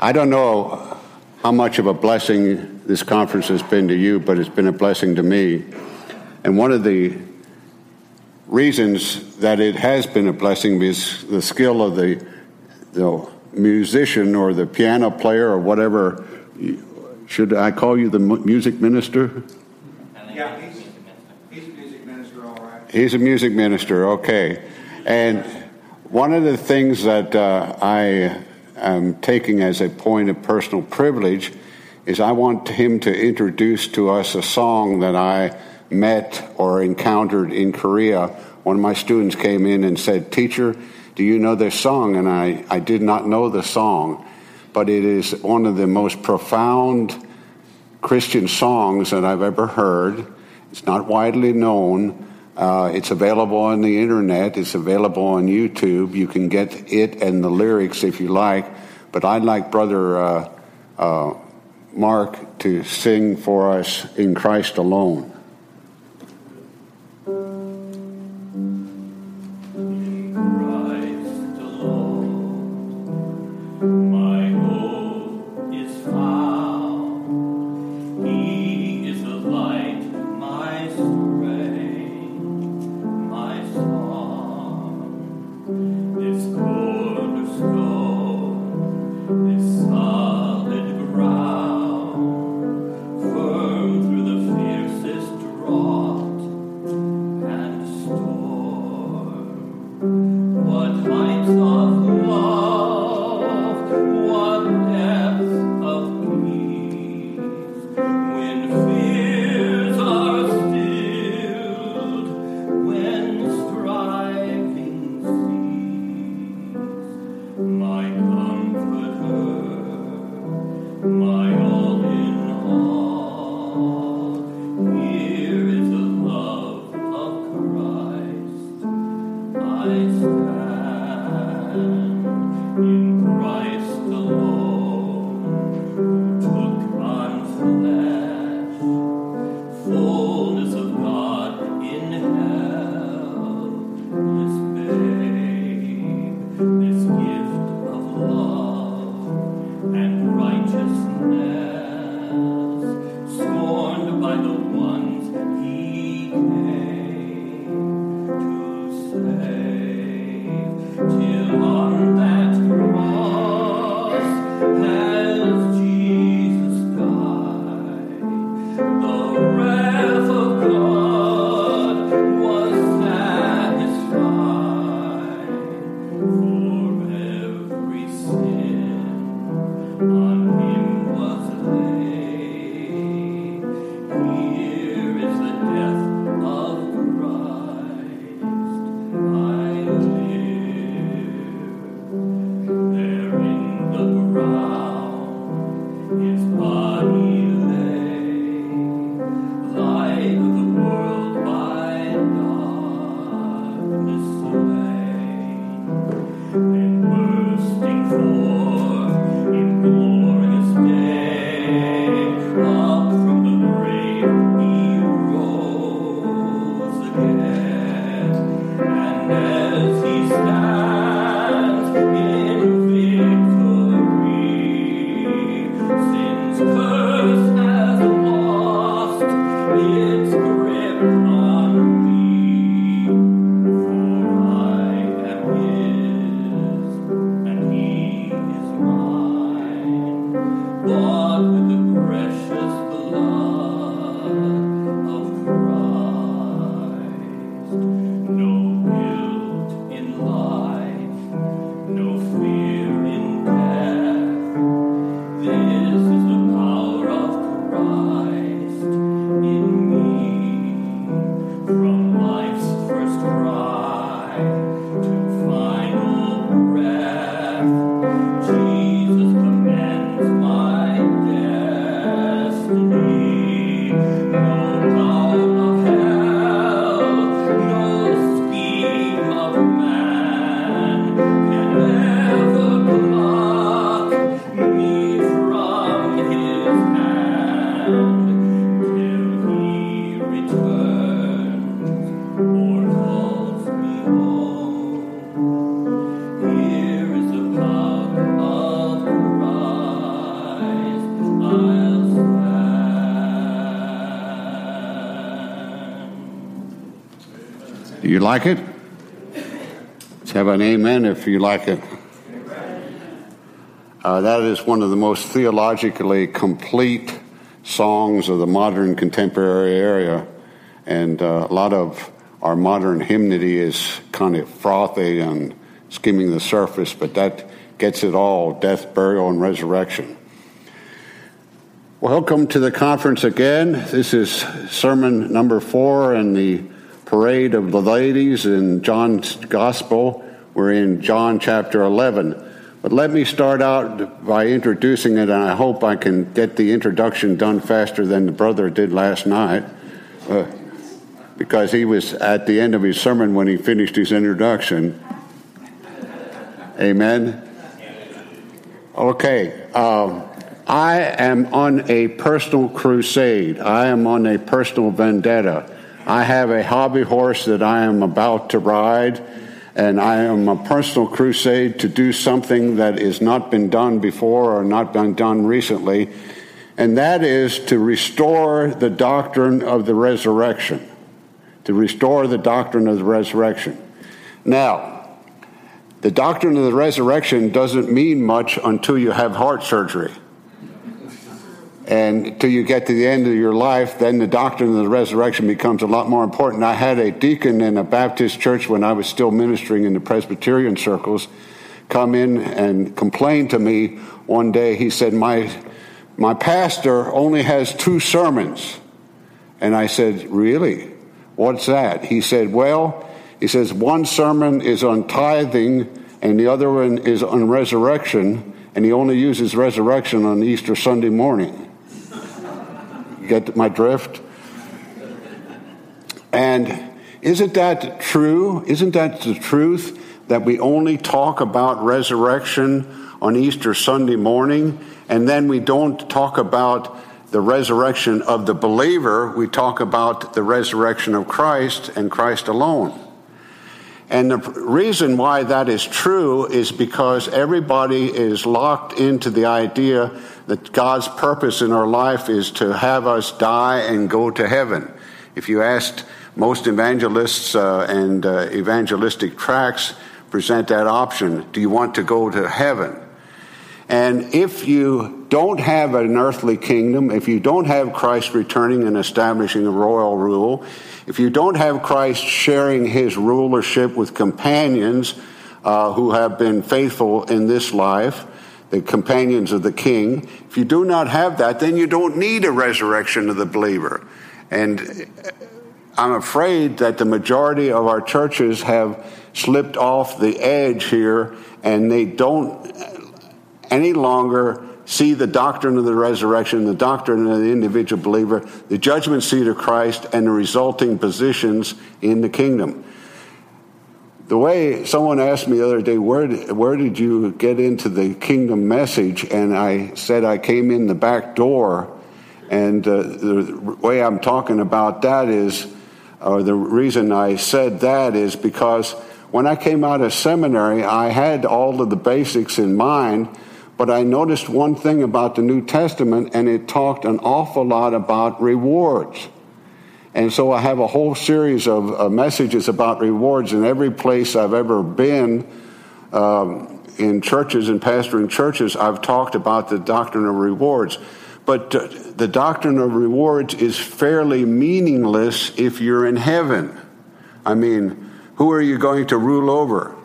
I don't know how much of a blessing this conference has been to you, but it's been a blessing to me. And one of the reasons that it has been a blessing is the skill of the musician or the piano player or whatever. Should I call you the music minister? Yeah, he's a music minister, all right. He's a music minister, okay. And one of the things that I am taking as a point of personal privilege is I want him to introduce to us a song that I met or encountered in Korea. One of my students came in and said, "Teacher, do you know this song?" And I did not know the song, but it is one of the most profound Christian songs that I've ever heard. It's not widely known. It's available on the internet. It's available on YouTube. You can get it and the lyrics if you like. But I'd like Brother Mark to sing for us "In Christ Alone." Final breath, Jesus commands my You like it? Let's have an amen if you like it. That is one of the most theologically complete songs of the modern contemporary era, and a lot of our modern hymnody is kind of frothy and skimming the surface, but that gets it all: death, burial, and resurrection. Welcome to the conference again. This is sermon number 4 in the parade of the ladies in John's Gospel. We're in John chapter 11. But let me start out by introducing it, and I hope I can get the introduction done faster than the brother did last night, because he was at the end of his sermon when he finished his introduction. Amen? Okay. I am on a personal crusade. I am on a personal vendetta. I have a hobby horse that I am about to ride, and I am a personal crusade to do something that has not been done before or not been done recently, and that is to restore the doctrine of the resurrection. To restore the doctrine of the resurrection. Now, the doctrine of the resurrection doesn't mean much until you have heart surgery. And until you get to the end of your life, then the doctrine of the resurrection becomes a lot more important. I had a deacon in a Baptist church when I was still ministering in the Presbyterian circles come in and complain to me one day. He said, my pastor only has 2 sermons. And I said, really? What's that? He said, he says, one sermon is on tithing and the other one is on resurrection, and he only uses resurrection on Easter Sunday morning. You get my drift? And isn't that true? Isn't that the truth, that we only talk about resurrection on Easter Sunday morning, and then we don't talk about the resurrection of the believer? We talk about the resurrection of Christ and Christ alone. And the reason why that is true is because everybody is locked into the idea that God's purpose in our life is to have us die and go to heaven. If you asked most evangelists and evangelistic tracts present that option, do you want to go to heaven? And if you don't have an earthly kingdom, if you don't have Christ returning and establishing a royal rule, if you don't have Christ sharing his rulership with companions who have been faithful in this life, the companions of the king, if you do not have that, then you don't need a resurrection of the believer. And I'm afraid that the majority of our churches have slipped off the edge here, and they don't any longer see the doctrine of the resurrection, the doctrine of the individual believer, the judgment seat of Christ, and the resulting positions in the kingdom. The way someone asked me the other day, where did you get into the kingdom message? And I said I came in the back door. And the way I'm talking about that is, or the reason I said that is because when I came out of seminary, I had all of the basics in mind, but I noticed one thing about the New Testament, and it talked an awful lot about rewards. And so I have a whole series of messages about rewards in every place I've ever been in churches and pastoring churches. I've talked about the doctrine of rewards. But the doctrine of rewards is fairly meaningless if you're in heaven. I mean, who are you going to rule over?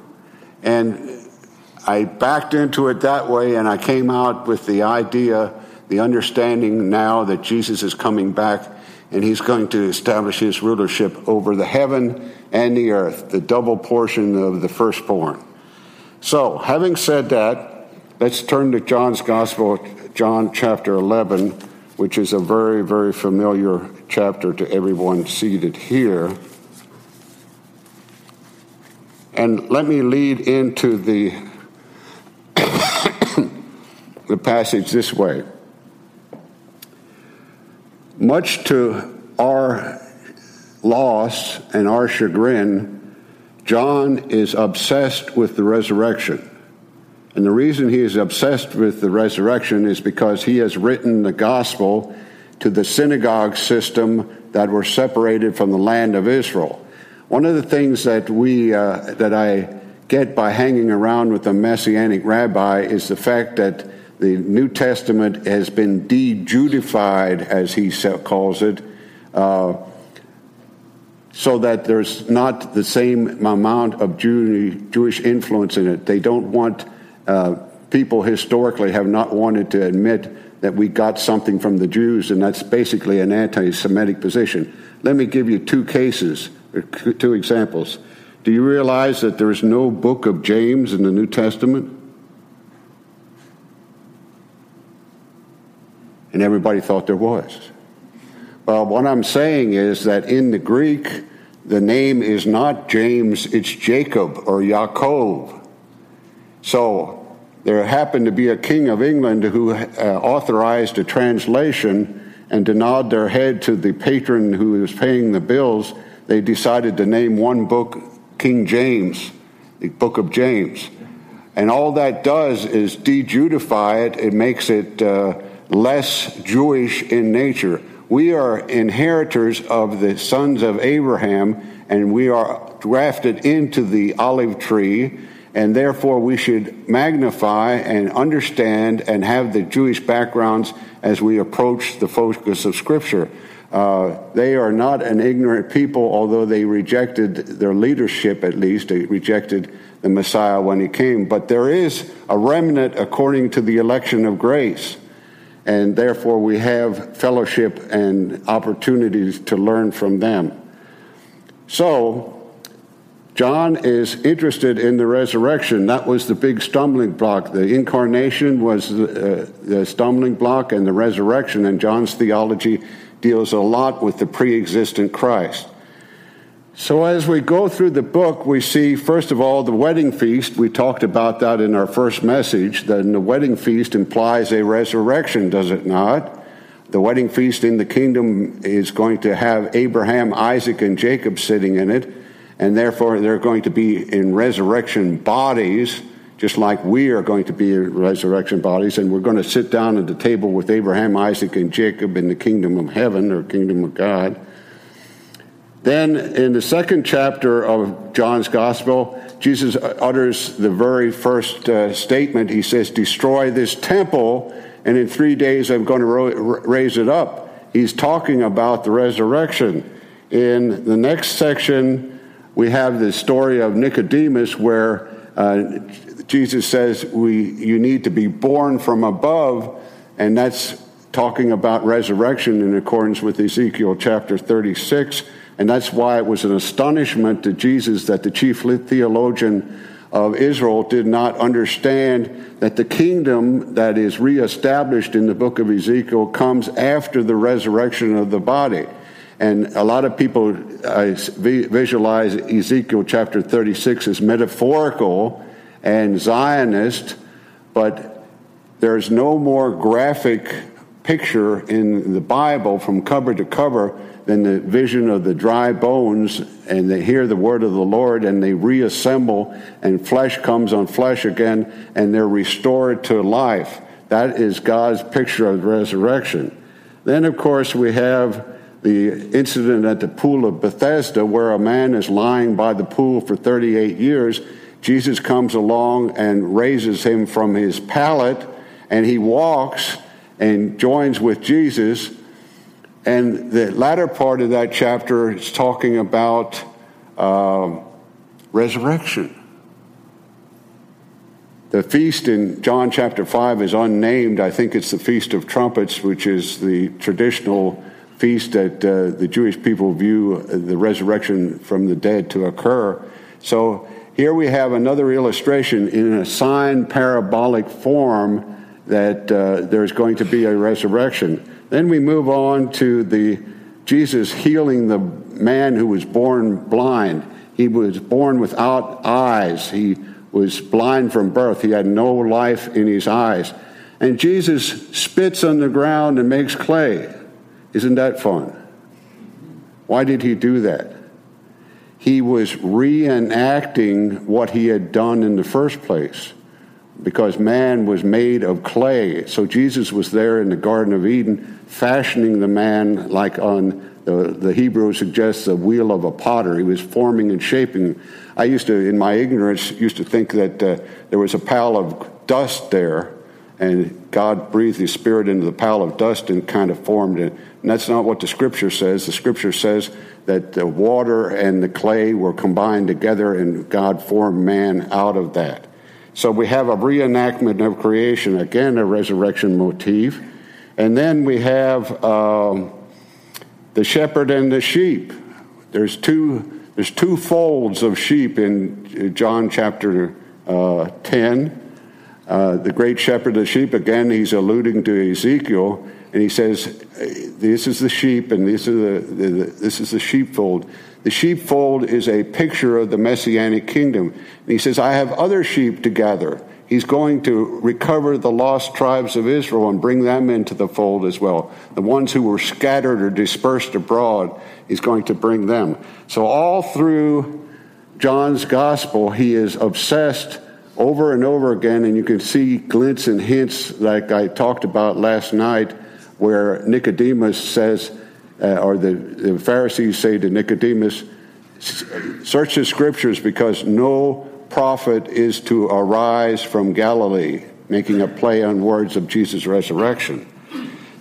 And I backed into it that way, and I came out with the idea, the understanding now that Jesus is coming back, and he's going to establish his rulership over the heaven and the earth, the double portion of the firstborn. So, having said that, let's turn to John's Gospel, John chapter 11, which is a very, very familiar chapter to everyone seated here. And let me lead into the passage this way. Much to our loss and our chagrin, John is obsessed with the resurrection. And the reason he is obsessed with the resurrection is because he has written the gospel to the synagogue system that were separated from the land of Israel. One of the things that I get by hanging around with a Messianic rabbi is the fact that the New Testament has been de-Judified, as he calls it, so that there's not the same amount of Jewish influence in it. They don't want, people historically have not wanted to admit that we got something from the Jews, and that's basically an anti-Semitic position. Let me give you two cases, or two examples. Do you realize that there is no book of James in the New Testament? And everybody thought there was. Well, what I'm saying is that in the Greek, the name is not James, it's Jacob or Yaakov. So there happened to be a king of England who authorized a translation, and to nod their head to the patron who was paying the bills, they decided to name one book King James, the Book of James. And all that does is de-Judify it. It makes it less Jewish in nature. We are inheritors of the sons of Abraham, and we are grafted into the olive tree, and therefore we should magnify and understand and have the Jewish backgrounds as we approach the focus of Scripture. They are not an ignorant people, although they rejected their leadership, at least. They rejected the Messiah when he came. But there is a remnant according to the election of grace, and therefore we have fellowship and opportunities to learn from them. So John is interested in the resurrection. That was the big stumbling block. The incarnation was the stumbling block, and the resurrection, and John's theology deals a lot with the pre-existent Christ. So as we go through the book, we see, first of all, the wedding feast. We talked about that in our first message. Then the wedding feast implies a resurrection, does it not? The wedding feast in the kingdom is going to have Abraham, Isaac, and Jacob sitting in it. And therefore, they're going to be in resurrection bodies, just like we are going to be in resurrection bodies. And we're going to sit down at the table with Abraham, Isaac, and Jacob in the kingdom of heaven, or kingdom of God. Then, in the second chapter of John's gospel, Jesus utters the very first statement. He says, "Destroy this temple, and in 3 days I'm going to raise it up." He's talking about the resurrection. In the next section, we have the story of Nicodemus, where Jesus says, you need to be born from above, and that's talking about resurrection in accordance with Ezekiel chapter 36, and that's why it was an astonishment to Jesus that the chief theologian of Israel did not understand that the kingdom that is reestablished in the book of Ezekiel comes after the resurrection of the body. And a lot of people visualize Ezekiel chapter 36 as metaphorical and Zionist, but there's no more graphic picture in the Bible from cover to cover than the vision of the dry bones, and they hear the word of the Lord, and they reassemble, and flesh comes on flesh again, and they're restored to life. That is God's picture of resurrection. Then, of course, we have the incident at the pool of Bethesda, where a man is lying by the pool for 38 years. Jesus comes along and raises him from his pallet, and he walks and joins with Jesus. And the latter part of that chapter is talking about resurrection. The feast in John chapter 5 is unnamed. I think it's the Feast of Trumpets, which is the traditional feast that the Jewish people view the resurrection from the dead to occur. So here we have another illustration in a sign parabolic form that there's going to be a resurrection. Then we move on to the Jesus healing the man who was born blind. He was born without eyes. He was blind from birth. He had no life in his eyes. And Jesus spits on the ground and makes clay. Isn't that fun? Why did he do that? He was reenacting what he had done in the first place, because man was made of clay. So Jesus was there in the Garden of Eden, fashioning the man like on The Hebrew suggests the wheel of a potter. He was forming and shaping. I used to, in my ignorance, think that there was a pile of dust there, and God breathed his spirit into the pile of dust and kind of formed it. And that's not what the Scripture says. The Scripture says that the water and the clay were combined together, and God formed man out of that. So we have a reenactment of creation, again, a resurrection motif. And then we have the shepherd and the sheep. There's two folds of sheep in John chapter 10. The great shepherd of the sheep, again, he's alluding to Ezekiel, and he says, "This is the sheep, and this is the sheepfold." The sheepfold is a picture of the messianic kingdom. And he says, "I have other sheep to gather." He's going to recover the lost tribes of Israel and bring them into the fold as well. The ones who were scattered or dispersed abroad, he's going to bring them. So all through John's gospel, he is obsessed over and over again, and you can see glints and hints like I talked about last night, where Nicodemus says, or the Pharisees say to Nicodemus, "Search the Scriptures, because no prophet is to arise from Galilee," making a play on words of Jesus' resurrection.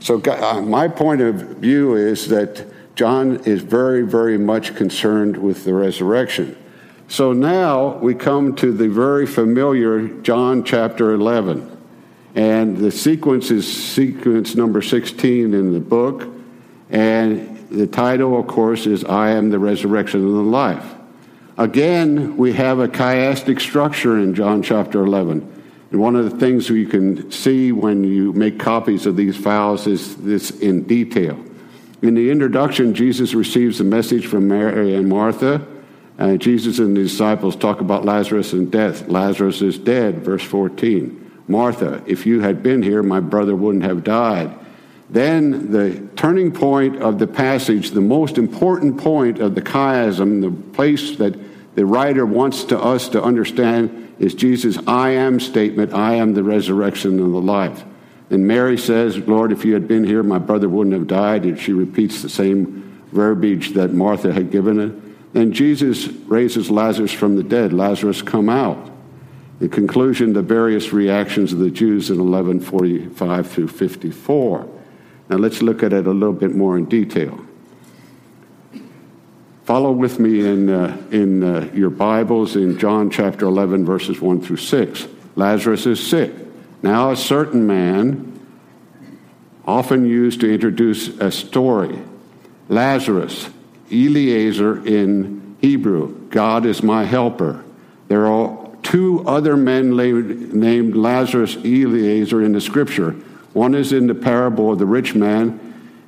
So my point of view is that John is very, very much concerned with the resurrection. So now we come to the very familiar John chapter 11. And the sequence is sequence number 16 in the book. And the title, of course, is I Am the Resurrection and the Life. Again, we have a chiastic structure in John chapter 11. And one of the things you can see when you make copies of these files is this in detail. In the introduction, Jesus receives a message from Mary and Martha. Jesus and the disciples talk about Lazarus and death. Lazarus is dead, verse 14. Martha, if you had been here, my brother wouldn't have died. Then the turning point of the passage, the most important point of the chiasm, the place that the writer wants to us to understand, is Jesus' I am statement, I am the resurrection and the life. And Mary says, Lord, if you had been here, my brother wouldn't have died. And she repeats the same verbiage that Martha had given it. Then Jesus raises Lazarus from the dead. Lazarus, come out. In conclusion, the various reactions of the Jews in 11:45 through 54. Now let's look at it a little bit more in detail. Follow with me in your Bibles in John chapter 11, verses 1 through 6. Lazarus is sick. Now a certain man, often used to introduce a story, Lazarus, Eliezer in Hebrew, God is my helper. There are two other men named Lazarus, Eliezer in the Scripture. One is in the parable of the rich man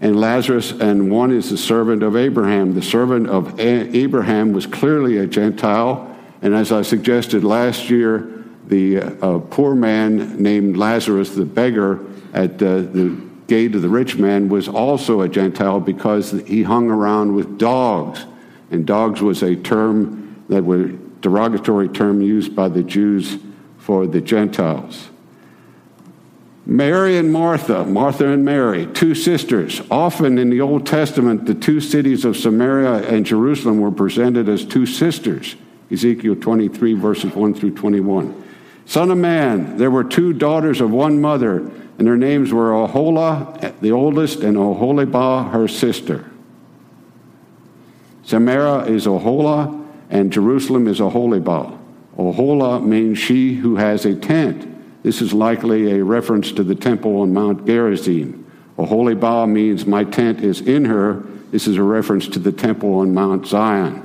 and Lazarus, and one is the servant of Abraham. The servant of Abraham was clearly a Gentile, and as I suggested last year, the poor man named Lazarus, the beggar at the gate of the rich man, was also a Gentile because he hung around with dogs. And dogs was a term that was derogatory term used by the Jews for the Gentiles. Mary and Martha, Martha and Mary, two sisters. Often in the Old Testament, the two cities of Samaria and Jerusalem were presented as two sisters. Ezekiel 23, verses 1 through 21. Son of man, there were two daughters of one mother, and their names were Ohola, the oldest, and Oholibah, her sister. Samaria is Ohola, and Jerusalem is Oholibah. Ohola means she who has a tent. This is likely a reference to the temple on Mount Gerizim. Oholibah means my tent is in her. This is a reference to the temple on Mount Zion.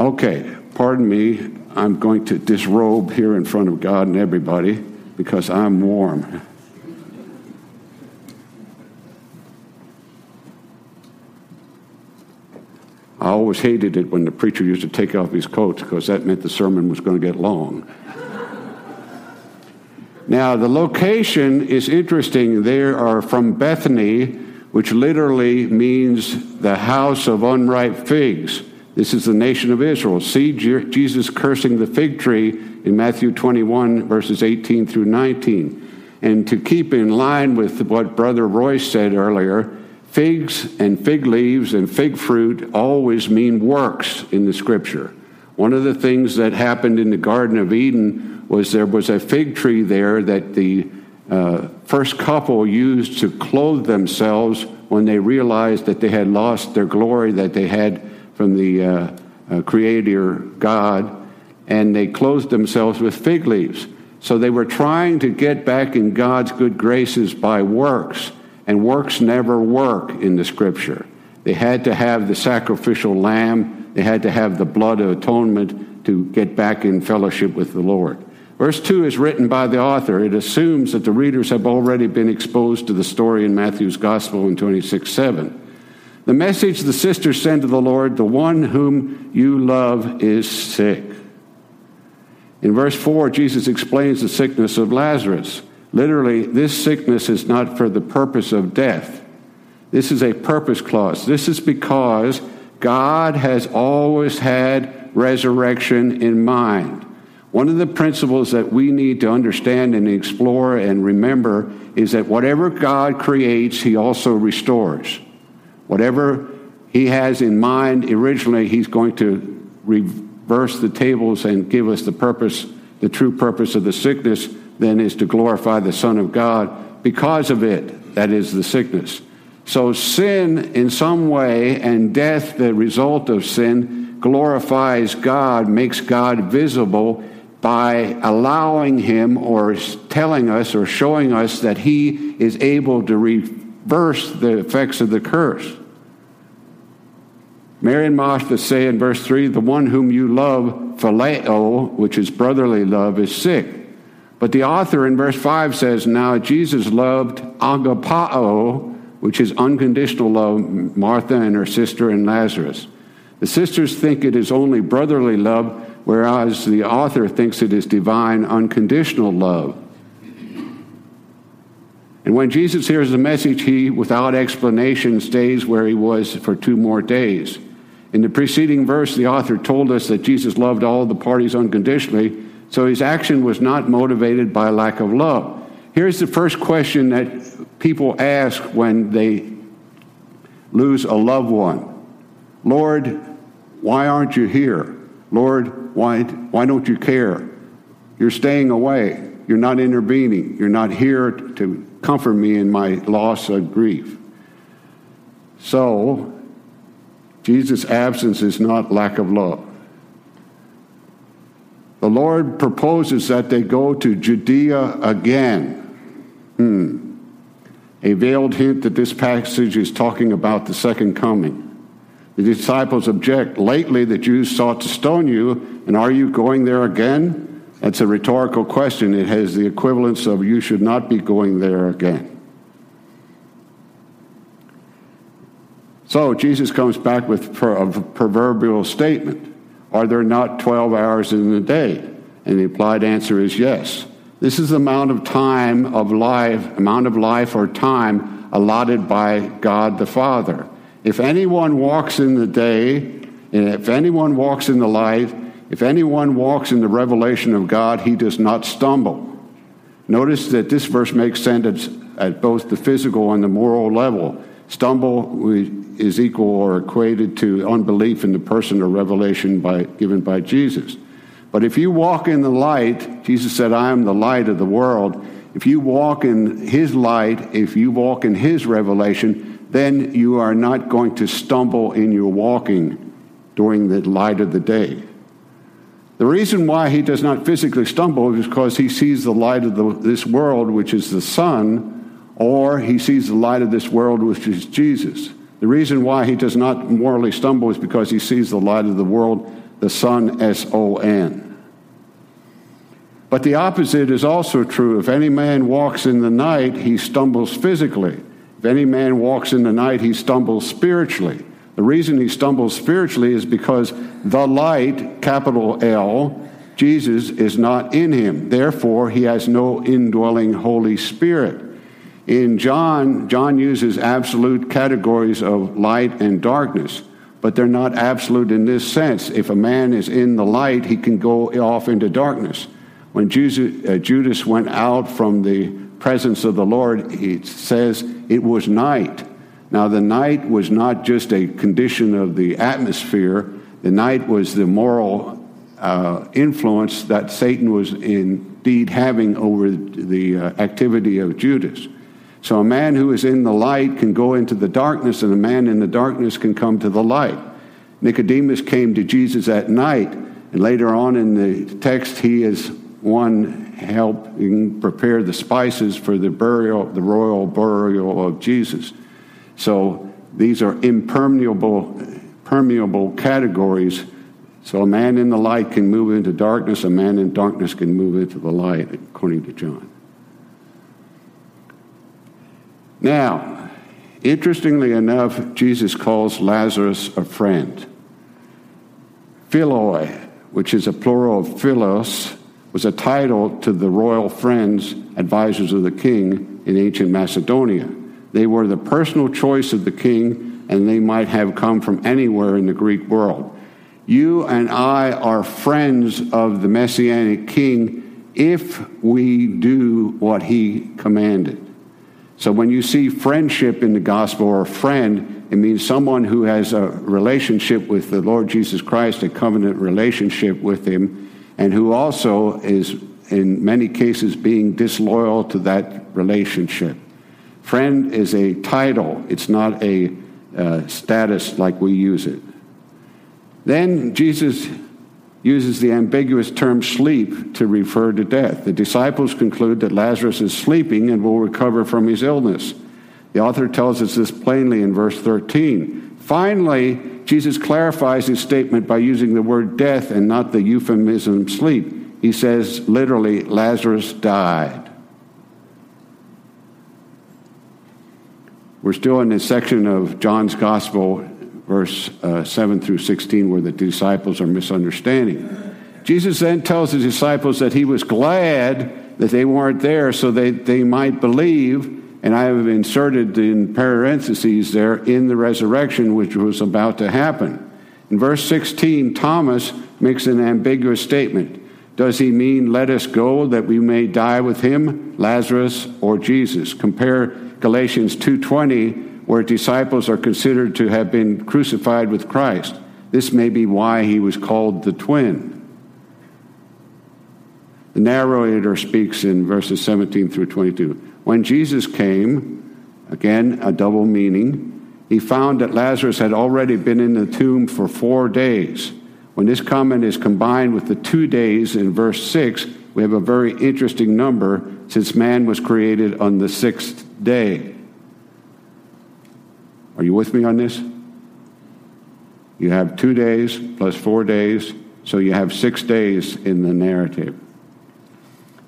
Okay, pardon me. I'm going to disrobe here in front of God and everybody, because I'm warm. I always hated it when the preacher used to take off his coat, because that meant the sermon was going to get long. Now, the location is interesting. They are from Bethany, which literally means the house of unripe figs. This is the nation of Israel. See Jesus cursing the fig tree in Matthew 21, verses 18 through 19. And to keep in line with what Brother Royce said earlier, Figs and fig leaves and fig fruit always mean works in the Scripture. One of the things that happened in the Garden of Eden was there was a fig tree there that the first couple used to clothe themselves when they realized that they had lost their glory that they had from the Creator God, and they clothed themselves with fig leaves. So they were trying to get back in God's good graces by works, and works never work in the Scripture. They had to have the sacrificial lamb. They had to have the blood of atonement to get back in fellowship with the Lord. Verse 2 is written by the author. It assumes that the readers have already been exposed to the story in Matthew's Gospel in 26:7. The message the sisters send to the Lord, the one whom you love is sick. In verse 4, Jesus explains the sickness of Lazarus. Literally, this sickness is not for the purpose of death. This is a purpose clause. This is because God has always had resurrection in mind. One of the principles that we need to understand and explore and remember is that whatever God creates, He also restores. Whatever He has in mind originally, He's going to reverse the tables and give us the purpose. The true purpose of the sickness then is to glorify the Son of God because of it. That is the sickness. So sin in some way and death, the result of sin, glorifies God, makes God visible by allowing Him or telling us or showing us that He is able to reverse the effects of the curse. Mary and Martha say in verse 3, the one whom you love, phileo, which is brotherly love, is sick. But the author in verse 5 says, now Jesus loved agapao, which is unconditional love, Martha and her sister and Lazarus. The sisters think it is only brotherly love, whereas the author thinks it is divine, unconditional love. And when Jesus hears the message, He, without explanation, stays where He was for 2 more days. In the preceding verse, the author told us that Jesus loved all the parties unconditionally, so His action was not motivated by lack of love. Here's the first question that people ask when they lose a loved one. Lord, why aren't you here? Lord, why don't you care? You're staying away. You're not intervening. You're not here to comfort me in my loss and grief. So, Jesus' absence is not lack of love. The Lord proposes that they go to Judea again. A veiled hint that this passage is talking about the second coming. The disciples object, lately the Jews sought to stone you, and are you going there again? That's a rhetorical question. It has the equivalence of you should not be going there again. So Jesus comes back with a proverbial statement. Are there not 12 hours in the day? And the implied answer is yes. This is the amount of life or time allotted by God the Father. If anyone walks in the day, and if anyone walks in the light, if anyone walks in the revelation of God, he does not stumble. Notice that this verse makes sense at both the physical and the moral level. Stumble is equal or equated to unbelief in the person or revelation given by Jesus. But if you walk in the light, Jesus said, I am the light of the world. If you walk in His light, if you walk in His revelation, then you are not going to stumble in your walking during the light of the day. The reason why he does not physically stumble is because he sees the light of this world, which is the sun, or he sees the light of this world, which is Jesus. The reason why he does not morally stumble is because he sees the light of the world, the sun, S-O-N. But the opposite is also true. If any man walks in the night, he stumbles physically. If any man walks in the night, he stumbles spiritually. The reason he stumbles spiritually is because the light, capital L, Jesus, is not in him. Therefore, he has no indwelling Holy Spirit. In John uses absolute categories of light and darkness, but they're not absolute in this sense. If a man is in the light, he can go off into darkness. When Judas went out from the presence of the Lord, he says it was night. Now, the night was not just a condition of the atmosphere. The night was the moral influence that Satan was indeed having over the activity of Judas. So a man who is in the light can go into the darkness, and a man in the darkness can come to the light. Nicodemus came to Jesus at night, and later on in the text, he is one helping prepare the spices for the royal burial of Jesus. So these are permeable categories. So a man in the light can move into darkness, a man in darkness can move into the light, according to John. Now, interestingly enough, Jesus calls Lazarus a friend. Philoi, which is a plural of philos, was a title to the royal friends, advisors of the king in ancient Macedonia. They were the personal choice of the king, and they might have come from anywhere in the Greek world. You and I are friends of the Messianic king if we do what he commanded. So when you see friendship in the gospel, or a friend, it means someone who has a relationship with the Lord Jesus Christ, a covenant relationship with him, and who also is, in many cases, being disloyal to that relationship. Friend is a title. It's not a status like we use it. Then Jesus uses the ambiguous term sleep to refer to death. The disciples conclude that Lazarus is sleeping and will recover from his illness. The author tells us this plainly in verse 13. Finally, Jesus clarifies his statement by using the word death and not the euphemism sleep. He says literally, Lazarus died. We're still in this section of John's Gospel, verse 7 through 16, where the disciples are misunderstanding. Jesus then tells his disciples that he was glad that they weren't there so that they might believe. And I have inserted in parentheses there, in the resurrection, which was about to happen. In verse 16, Thomas makes an ambiguous statement. Does he mean, let us go that we may die with him, Lazarus, or Jesus? Compare Galatians 2:20, where disciples are considered to have been crucified with Christ. This may be why he was called the twin. The narrator speaks in verses 17 through 22. When Jesus came, again, a double meaning, he found that Lazarus had already been in the tomb for 4 days. When this comment is combined with the 2 days in verse 6, we have a very interesting number, since man was created on the sixth day. Are you with me on this? You have 2 days plus 4 days, so you have 6 days in the narrative.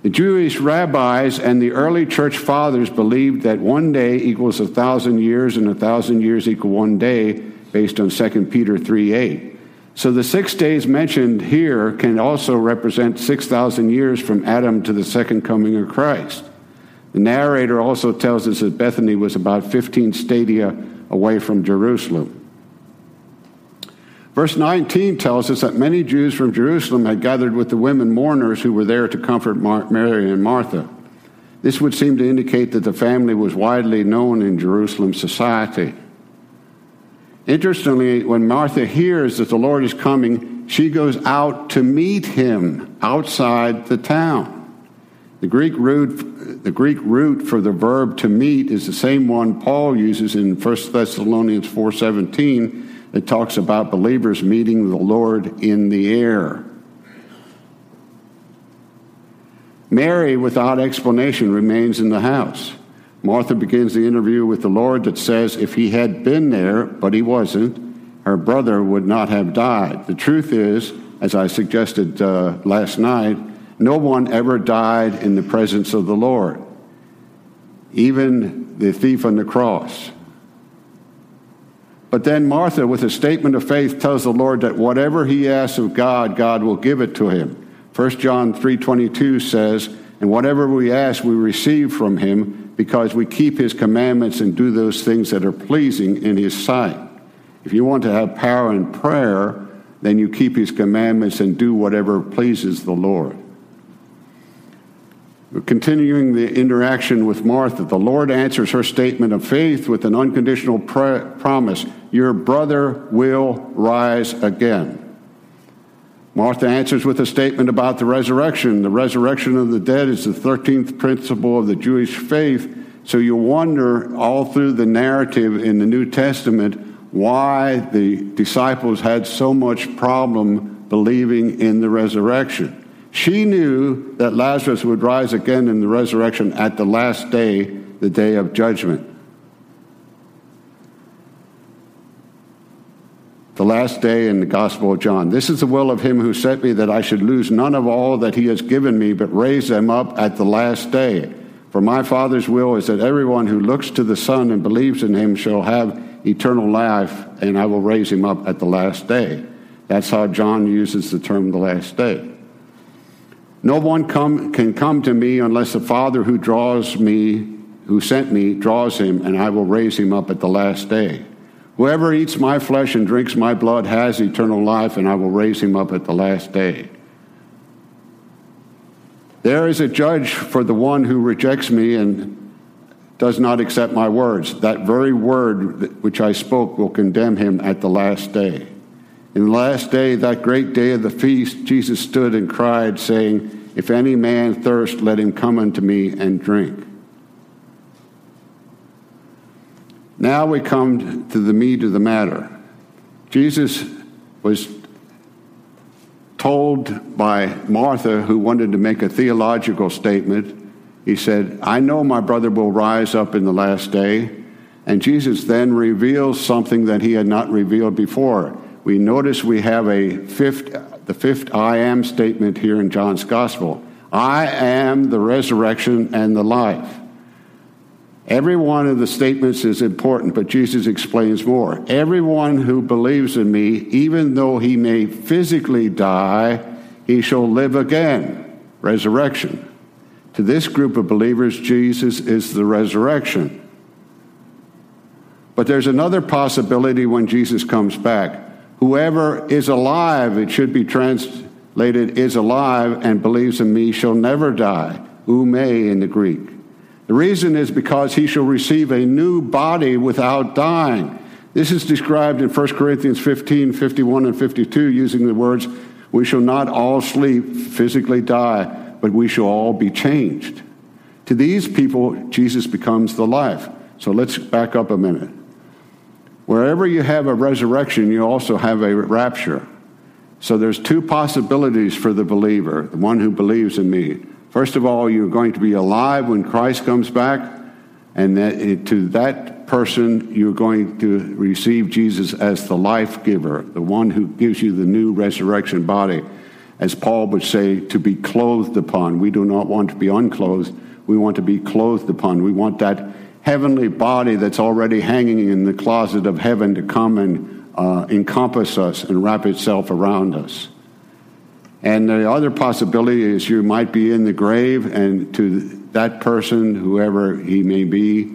The Jewish rabbis and the early church fathers believed that 1 day equals 1,000 years and 1,000 years equal 1 day, based on 2 Peter 3:8. So the 6 days mentioned here can also represent 6,000 years from Adam to the second coming of Christ. The narrator also tells us that Bethany was about 15 stadia away from Jerusalem. Verse 19 tells us that many Jews from Jerusalem had gathered with the women mourners who were there to comfort Mary and Martha. This would seem to indicate that the family was widely known in Jerusalem society. Interestingly, when Martha hears that the Lord is coming, she goes out to meet him outside the town. The Greek root for the verb to meet is the same one Paul uses in 1 Thessalonians 4:17. It talks about believers meeting the Lord in the air. Mary, without explanation, remains in the house. Martha begins the interview with the Lord that says if he had been there, but he wasn't, her brother would not have died. The truth is, as I suggested last night, no one ever died in the presence of the Lord, even the thief on the cross. But then Martha, with a statement of faith, tells the Lord that whatever he asks of God, God will give it to him. 1 John 3:22 says, and whatever we ask, we receive from him, because we keep his commandments and do those things that are pleasing in his sight. If you want to have power in prayer, then you keep his commandments and do whatever pleases the Lord. Continuing the interaction with Martha, the Lord answers her statement of faith with an unconditional promise. Your brother will rise again. Martha answers with a statement about the resurrection. The resurrection of the dead is the 13th principle of the Jewish faith. So you wonder all through the narrative in the New Testament why the disciples had so much problem believing in the resurrection. She knew that Lazarus would rise again in the resurrection at the last day, the day of judgment. The last day in the Gospel of John. This is the will of him who sent me, that I should lose none of all that he has given me, but raise them up at the last day. For my Father's will is that everyone who looks to the Son and believes in him shall have eternal life, and I will raise him up at the last day. That's how John uses the term the last day. No one can come to me unless the Father who sent me, draws him, and I will raise him up at the last day. Whoever eats my flesh and drinks my blood has eternal life, and I will raise him up at the last day. There is a judge for the one who rejects me and does not accept my words. That very word which I spoke will condemn him at the last day. In the last day, that great day of the feast, Jesus stood and cried, saying, If any man thirst, let him come unto me and drink. Now we come to the meat of the matter. Jesus was told by Martha, who wanted to make a theological statement. He said, I know my brother will rise up in the last day. And Jesus then reveals something that he had not revealed before. We notice we have the fifth I am statement here in John's Gospel. I am the resurrection and the life. Every one of the statements is important, but Jesus explains more. Everyone who believes in me, even though he may physically die, he shall live again. Resurrection. To this group of believers, Jesus is the resurrection. But there's another possibility when Jesus comes back. Whoever is alive, it should be translated, is alive and believes in me shall never die. Oume in the Greek. The reason is because he shall receive a new body without dying. This is described in 1 Corinthians 15, 51 and 52 using the words, we shall not all sleep, physically die, but we shall all be changed. To these people, Jesus becomes the life. So let's back up a minute. Wherever you have a resurrection, you also have a rapture. So there's two possibilities for the believer, the one who believes in me. First of all, you're going to be alive when Christ comes back, and to that person, you're going to receive Jesus as the life giver, the one who gives you the new resurrection body. As Paul would say, to be clothed upon. We do not want to be unclothed. We want to be clothed upon. We want that heavenly body that's already hanging in the closet of heaven to come and encompass us and wrap itself around us. And the other possibility is you might be in the grave, and to that person, whoever he may be,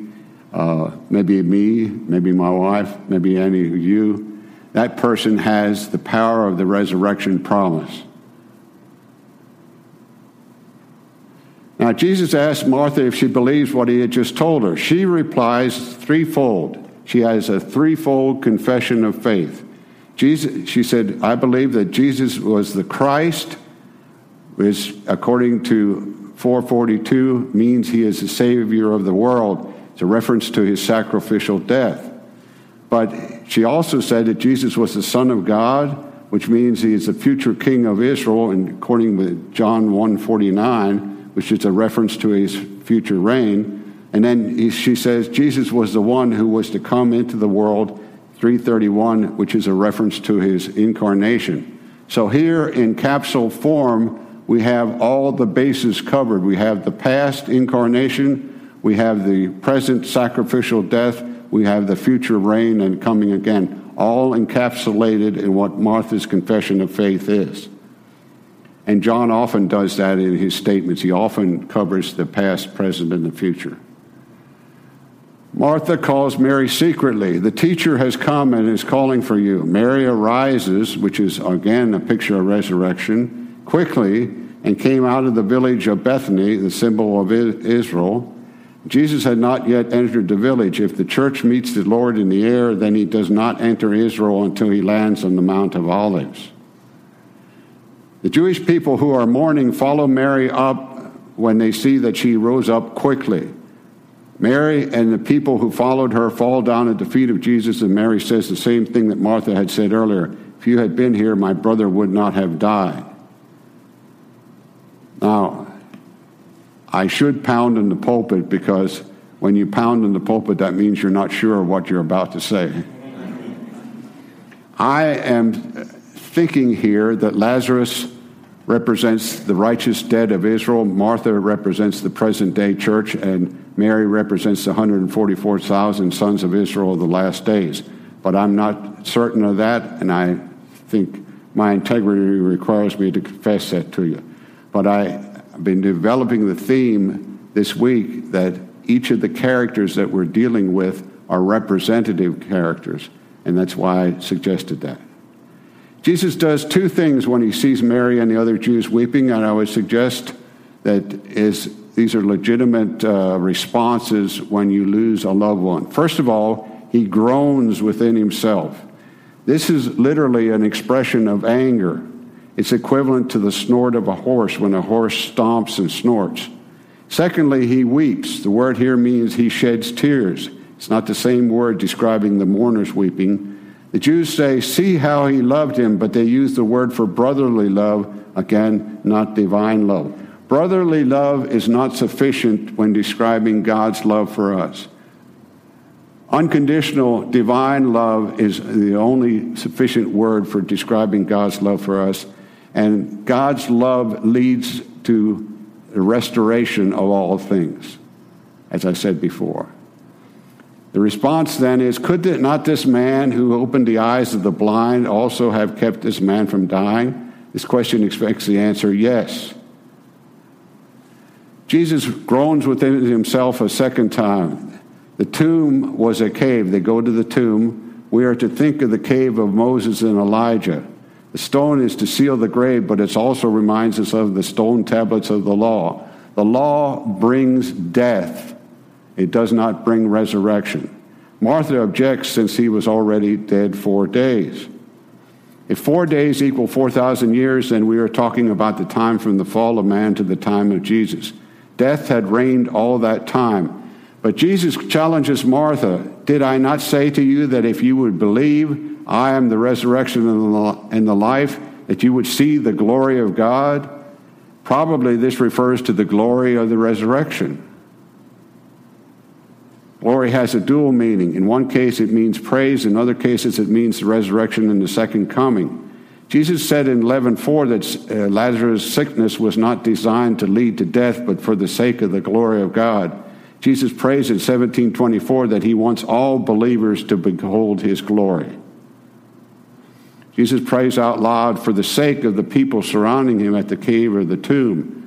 maybe me, maybe my wife, maybe any of you, that person has the power of the resurrection promise. Now, Jesus asked Martha if she believes what he had just told her. She replies threefold. She has a threefold confession of faith. She said, I believe that Jesus was the Christ, which according to 442 means he is the Savior of the world. It's a reference to his sacrificial death. But she also said that Jesus was the Son of God, which means he is the future King of Israel, and according to John 1:49, which is a reference to his future reign. And then she says, Jesus was the one who was to come into the world, 331, which is a reference to his incarnation. So here in capsule form, we have all the bases covered. We have the past incarnation, we have the present sacrificial death, we have the future reign and coming again, all encapsulated in what Martha's confession of faith is. And John often does that in his statements. He often covers the past, present, and the future. Martha calls Mary secretly. The teacher has come and is calling for you. Mary arises, which is again a picture of resurrection, quickly, and came out of the village of Bethany, the symbol of Israel. Jesus had not yet entered the village. If the church meets the Lord in the air, then he does not enter Israel until he lands on the Mount of Olives. The Jewish people who are mourning follow Mary up when they see that she rose up quickly. Mary and the people who followed her fall down at the feet of Jesus, and Mary says the same thing that Martha had said earlier. If you had been here, my brother would not have died. Now, I should pound in the pulpit, because when you pound in the pulpit, that means you're not sure what you're about to say. I am thinking here that Lazarus represents the righteous dead of Israel, Martha represents the present-day church, and Mary represents the 144,000 sons of Israel of the last days. But I'm not certain of that, and I think my integrity requires me to confess that to you. But I've been developing the theme this week that each of the characters that we're dealing with are representative characters, and that's why I suggested that. Jesus does two things when he sees Mary and the other Jews weeping, and I would suggest that these are legitimate responses when you lose a loved one. First of all, he groans within himself. This is literally an expression of anger. It's equivalent to the snort of a horse when a horse stomps and snorts. Secondly, he weeps. The word here means he sheds tears. It's not the same word describing the mourners weeping. The Jews say, see how he loved him, but they use the word for brotherly love, again, not divine love. Brotherly love is not sufficient when describing God's love for us. Unconditional divine love is the only sufficient word for describing God's love for us, and God's love leads to the restoration of all things, as I said before. The response then is, could not this man who opened the eyes of the blind also have kept this man from dying? This question expects the answer, yes. Jesus groans within himself a second time. The tomb was a cave. They go to the tomb. We are to think of the cave of Moses and Elijah. The stone is to seal the grave, but it also reminds us of the stone tablets of the law. The law brings death. It does not bring resurrection. Martha objects since he was already dead 4 days. If 4 days equal 4,000 years, then we are talking about the time from the fall of man to the time of Jesus. Death had reigned all that time. But Jesus challenges Martha, did I not say to you that if you would believe, I am the resurrection and the life, that you would see the glory of God? Probably this refers to the glory of the resurrection. Glory has a dual meaning. In one case, it means praise. In other cases, it means the resurrection and the second coming. Jesus said in 11:4 that Lazarus' sickness was not designed to lead to death, but for the sake of the glory of God. Jesus prays in 17:24 that he wants all believers to behold his glory. Jesus prays out loud for the sake of the people surrounding him at the cave or the tomb.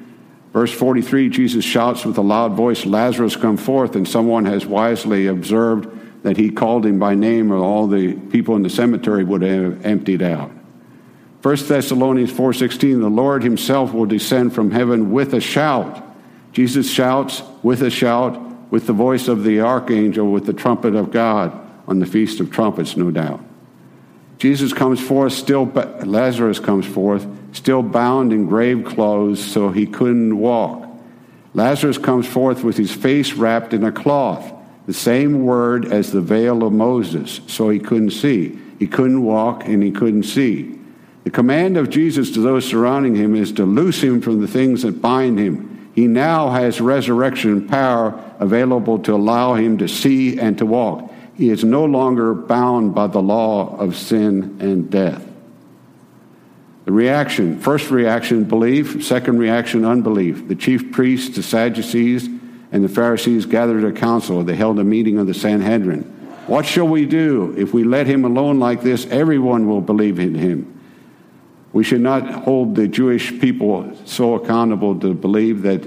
Verse 43, Jesus shouts with a loud voice, Lazarus, come forth, and someone has wisely observed that he called him by name, or all the people in the cemetery would have emptied out. 1 Thessalonians 4:16, the Lord himself will descend from heaven with a shout. Jesus shouts with a shout, with the voice of the archangel, with the trumpet of God, on the Feast of Trumpets, no doubt. Jesus comes forth, Lazarus comes forth, still bound in grave clothes, so he couldn't walk. Lazarus comes forth with his face wrapped in a cloth, the same word as the veil of Moses, so he couldn't see. He couldn't walk and he couldn't see. The command of Jesus to those surrounding him is to loose him from the things that bind him. He now has resurrection power available to allow him to see and to walk. He is no longer bound by the law of sin and death. The reaction, first reaction, belief. Second reaction, unbelief. The chief priests, the Sadducees, and the Pharisees gathered a council. They held a meeting of the Sanhedrin. What shall we do? If we let him alone like this, everyone will believe in him. We should not hold the Jewish people so accountable to believe that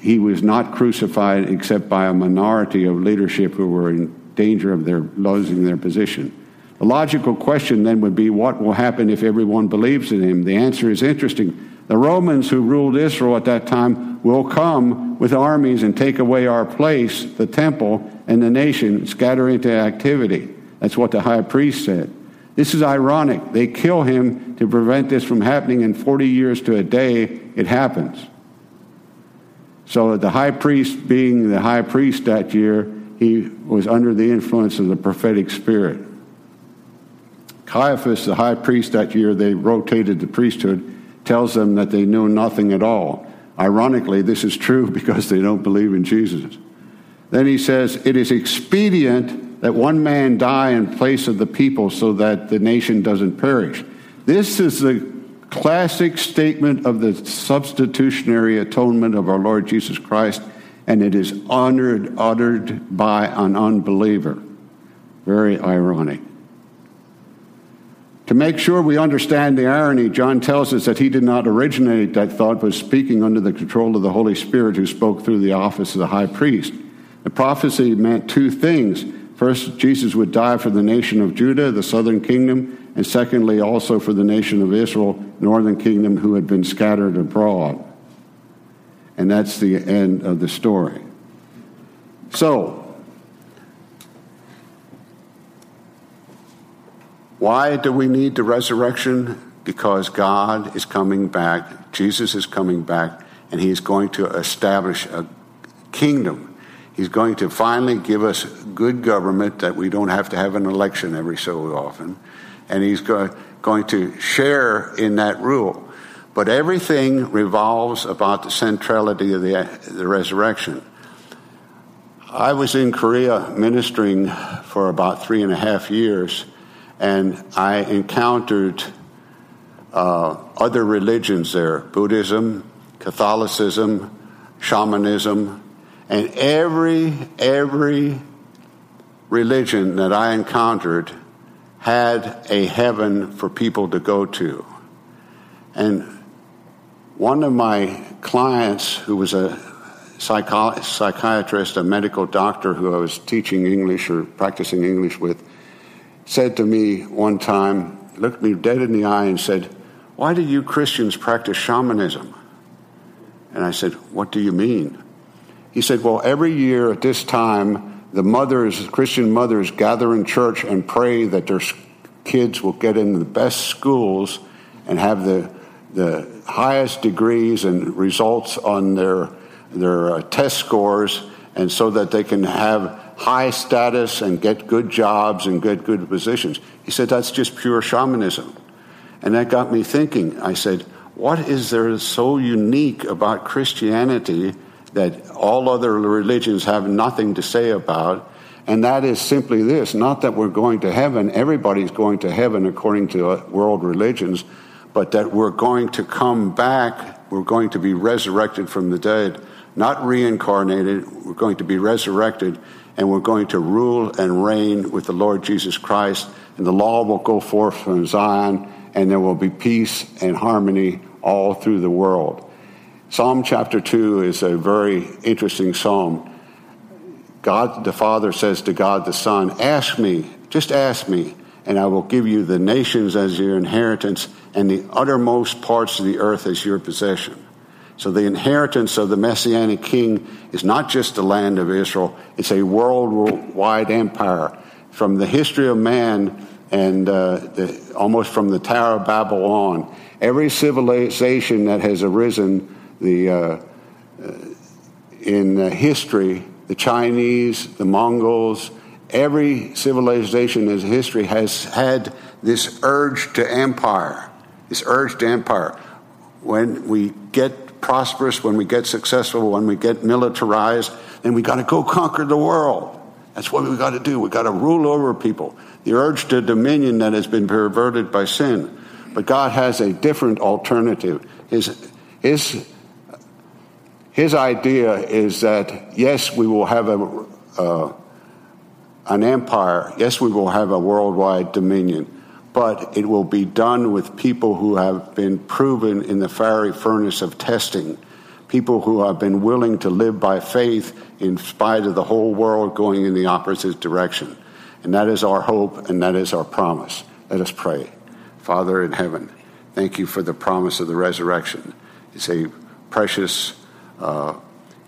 he was not crucified except by a minority of leadership who were in danger of losing their position. The logical question then would be, what will happen if everyone believes in him? The answer is interesting. The Romans who ruled Israel at that time will come with armies and take away our place, the temple, and the nation, scattering into activity. That's what the high priest said. This is ironic. They kill him to prevent this from happening. In 40 years to a day, it happens. So the high priest, being the high priest that year, he was under the influence of the prophetic spirit. Caiaphas, the high priest that year, they rotated the priesthood, tells them that they knew nothing at all. Ironically, this is true because they don't believe in Jesus. Then he says, it is expedient that one man die in place of the people so that the nation doesn't perish. This is the classic statement of the substitutionary atonement of our Lord Jesus Christ, and it is uttered by an unbeliever. Very ironic. To make sure we understand the irony, John tells us that he did not originate that thought, but speaking under the control of the Holy Spirit, who spoke through the office of the high priest. The prophecy meant two things. First, Jesus would die for the nation of Judah, the southern kingdom, and secondly, also for the nation of Israel, northern kingdom, who had been scattered abroad. And that's the end of the story. So, why do we need the resurrection? Because God is coming back, Jesus is coming back, and he is going to establish a kingdom. He's going to finally give us good government that we don't have to have an election every so often. And he's going to share in that rule. But everything revolves about the centrality of the resurrection. I was in Korea ministering for about 3.5 years, and I encountered other religions there, Buddhism, Catholicism, shamanism, and every religion that I encountered had a heaven for people to go to. And one of my clients, who was a psychiatrist, a medical doctor who I was teaching English or practicing English with, said to me one time, looked me dead in the eye and said, "Why do you Christians practice shamanism?" And I said, "What do you mean?" He said, "Well, every year at this time, the mothers, Christian mothers, gather in church and pray that their kids will get into the best schools and have the highest degrees and results on their test scores, and so that they can have high status and get good jobs and get good positions." He said, "That's just pure shamanism." And that got me thinking. I said, what is there so unique about Christianity that all other religions have nothing to say about? And that is simply this: not that we're going to heaven, everybody's going to heaven according to world religions, but that we're going to come back, we're going to be resurrected from the dead. Not reincarnated, we're going to be resurrected, and we're going to rule and reign with the Lord Jesus Christ, and the law will go forth from Zion, and there will be peace and harmony all through the world. Psalm chapter 2 is a very interesting psalm. God the Father says to God the Son, "Ask me, just ask me, and I will give you the nations as your inheritance and the uttermost parts of the earth as your possession." So the inheritance of the Messianic King is not just the land of Israel, it's a worldwide empire. From the history of man and almost from the Tower of Babel on, every civilization that has arisen in history, the Chinese, the Mongols, every civilization in history has had this urge to empire, this urge to empire. When we get prosperous, when we get successful, when we get militarized, then we got to go conquer the world. That's what we got to do. We got to rule over people. The urge to dominion that has been perverted by sin. But God has a different alternative. His idea is that yes, we will have an empire. Yes, we will have a worldwide dominion. But it will be done with people who have been proven in the fiery furnace of testing, people who have been willing to live by faith in spite of the whole world going in the opposite direction. And that is our hope, and that is our promise. Let us pray. Father in heaven, Thank you for the promise of the resurrection. It's a precious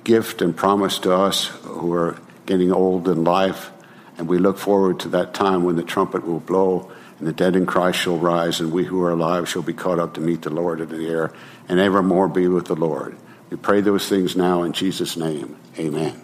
gift and promise to us who are getting old in life, and we look forward to that time when the trumpet will blow and the dead in Christ shall rise, and we who are alive shall be caught up to meet the Lord in the air and evermore be with the Lord. We pray those things now in Jesus' name. Amen.